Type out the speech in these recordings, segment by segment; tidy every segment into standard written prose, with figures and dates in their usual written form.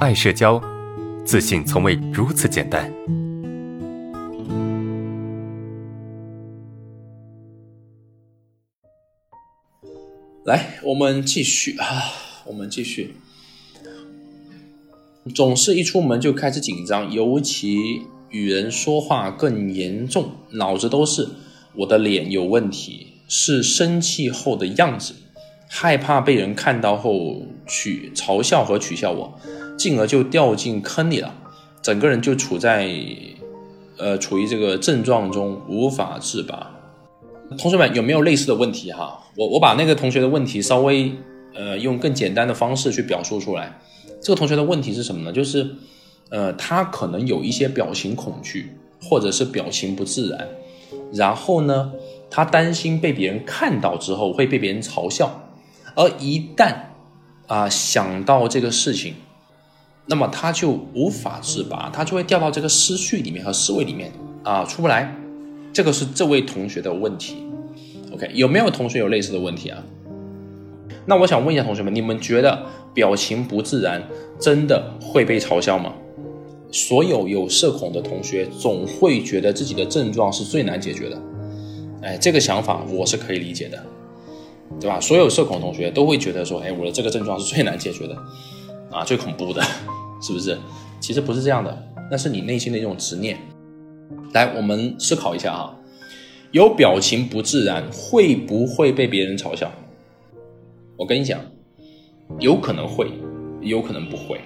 爱社交，自信从未如此简单。来，我们继续啊，我们继续。总是一出门就开始紧张，尤其与人说话更严重，脑子都是我的脸有问题，是生气后的样子，害怕被人看到后嘲笑和取笑我，进而就掉进坑里了，整个人就处于这个症状中无法自拔。同学们有没有类似的问题哈？我把那个同学的问题稍微用更简单的方式去表述出来。这个同学的问题是什么呢？就是他可能有一些表情恐惧，或者是表情不自然，然后呢他担心被别人看到之后会被别人嘲笑，而一旦想到这个事情，那么他就无法自拔，他就会掉到这个思绪里面和思维里面出不来。这个是这位同学的问题。 OK， 有没有同学有类似的问题啊？那我想问一下同学们，你们觉得表情不自然真的会被嘲笑吗？所有社恐的同学总会觉得自己的症状是最难解决的，这个想法我是可以理解的，对吧？所有社恐同学都会觉得说，我的这个症状是最难解决的最恐怖的，是不是？其实不是这样的，那是你内心的一种执念。来，我们思考一下啊，有表情不自然会不会被别人嘲笑？我跟你讲，有可能会，有可能不会，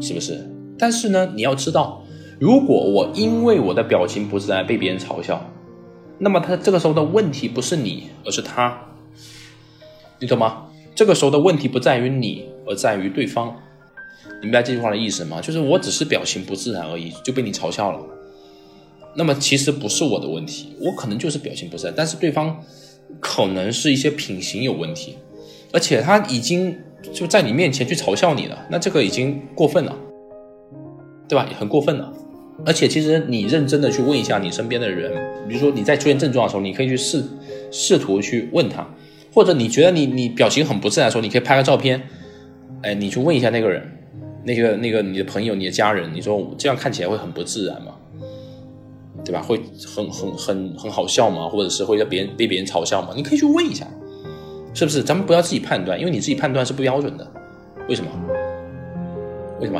是不是？但是呢，你要知道，如果我因为我的表情不自然被别人嘲笑，那么他这个时候的问题不是你，而是他，你懂吗？这个时候的问题不在于你，而在于对方。你明白这句话的意思吗？就是我只是表情不自然而已，就被你嘲笑了，那么其实不是我的问题，我可能就是表情不自然，但是对方可能是一些品行有问题，而且他已经就在你面前去嘲笑你了，那这个已经过分了，对吧？也很过分了。而且其实你认真的去问一下你身边的人，比如说你在出现症状的时候，你可以去试图去问他，或者你觉得你表情很不自然的时候，你可以拍个照片，你去问一下那个人，那个你的朋友、你的家人，你说这样看起来会很不自然吗？对吧？会很好笑吗？或者是会被别人嘲笑吗？你可以去问一下，是不是？咱们不要自己判断，因为你自己判断是不标准的。为什么？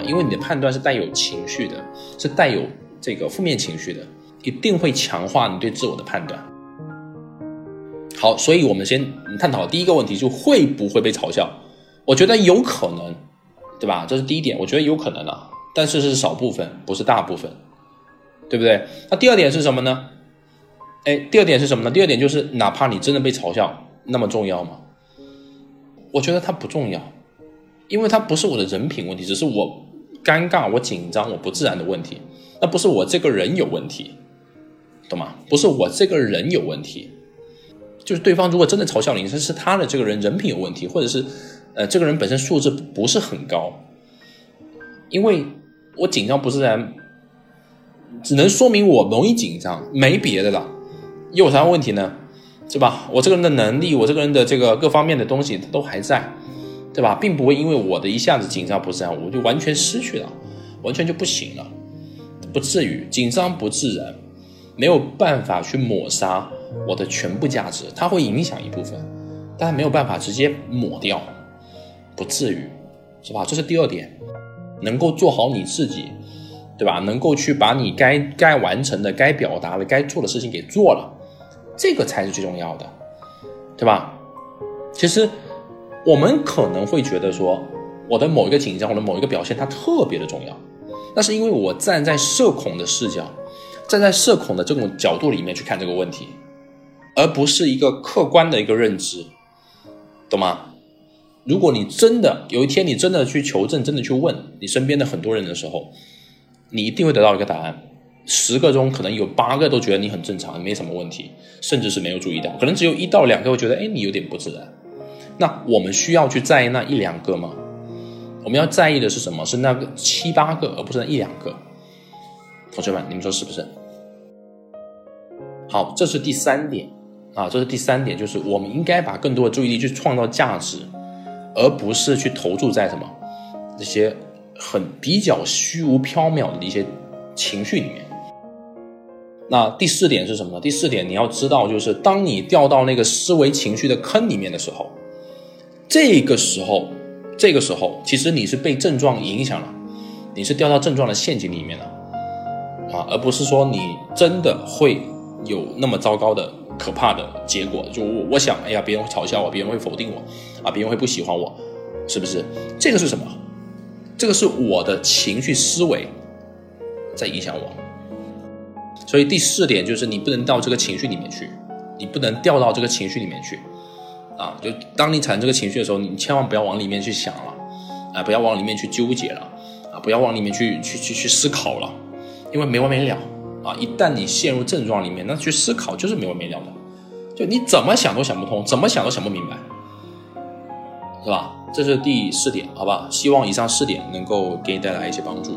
因为你的判断是带有情绪的，是带有这个负面情绪的，一定会强化你对自我的判断。好，所以我们先探讨第一个问题，就会不会被嘲笑？我觉得有可能，对吧？这是第一点，我觉得有可能啊，但是是少部分，不是大部分，对不对？那第二点是什么呢？第二点就是，哪怕你真的被嘲笑，那么重要吗？我觉得它不重要，因为它不是我的人品问题，只是我尴尬、我紧张、我不自然的问题，那不是我这个人有问题，懂吗？不是我这个人有问题，就是对方如果真的嘲笑你，是他的这个人人品有问题，或者是这个人本身素质不是很高，因为我紧张不自然，只能说明我容易紧张，没别的了，又有啥问题呢？是吧？我这个人的能力，我这个人的这个各方面的东西都还在，对吧？并不会因为我的一下子紧张不自然，我就完全失去了，完全就不行了，不至于。紧张不自然没有办法去抹杀我的全部价值，它会影响一部分，但没有办法直接抹掉，不至于，是吧？这是第二点，能够做好你自己，对吧？能够去把你该完成的、该表达的、该做的事情给做了，这个才是最重要的，对吧？其实我们可能会觉得说，我的某一个紧张，我的某一个表现，它特别的重要，那是因为我站在社恐的视角，站在社恐的这种角度里面去看这个问题，而不是一个客观的一个认知，懂吗？如果你真的有一天你真的去求证，真的去问你身边的很多人的时候，你一定会得到一个答案，10个中可能有8个都觉得你很正常，没什么问题，甚至是没有注意到，可能只有1到2个会觉得你有点不自然。那我们需要去在意那1-2个吗？我们要在意的是什么？是那个7-8个，而不是那1-2个。同学们，你们说是不是？好，这是第三点就是我们应该把更多的注意力去创造价值，而不是去投注在什么这些很比较虚无缥缈的一些情绪里面。那第四点是什么呢？第四点你要知道，就是当你掉到那个思维情绪的坑里面的时候，这个时候其实你是被症状影响了，你是掉到症状的陷阱里面了啊，而不是说你真的会有那么糟糕的可怕的结果。就我想，哎呀，别人会嘲笑我，别人会否定我啊，别人会不喜欢我，是不是？这个是什么？这个是我的情绪思维在影响我。所以第四点就是你不能到这个情绪里面去，你不能掉到这个情绪里面去啊！就当你产生这个情绪的时候，你千万不要往里面去想了啊，不要往里面去纠结了啊，不要往里面去思考了，因为没完没了啊！一旦你陷入症状里面，那去思考就是没完没了的，就你怎么想都想不通，怎么想都想不明白，是吧？这是第四点，好吧？希望以上四点能够给你带来一些帮助。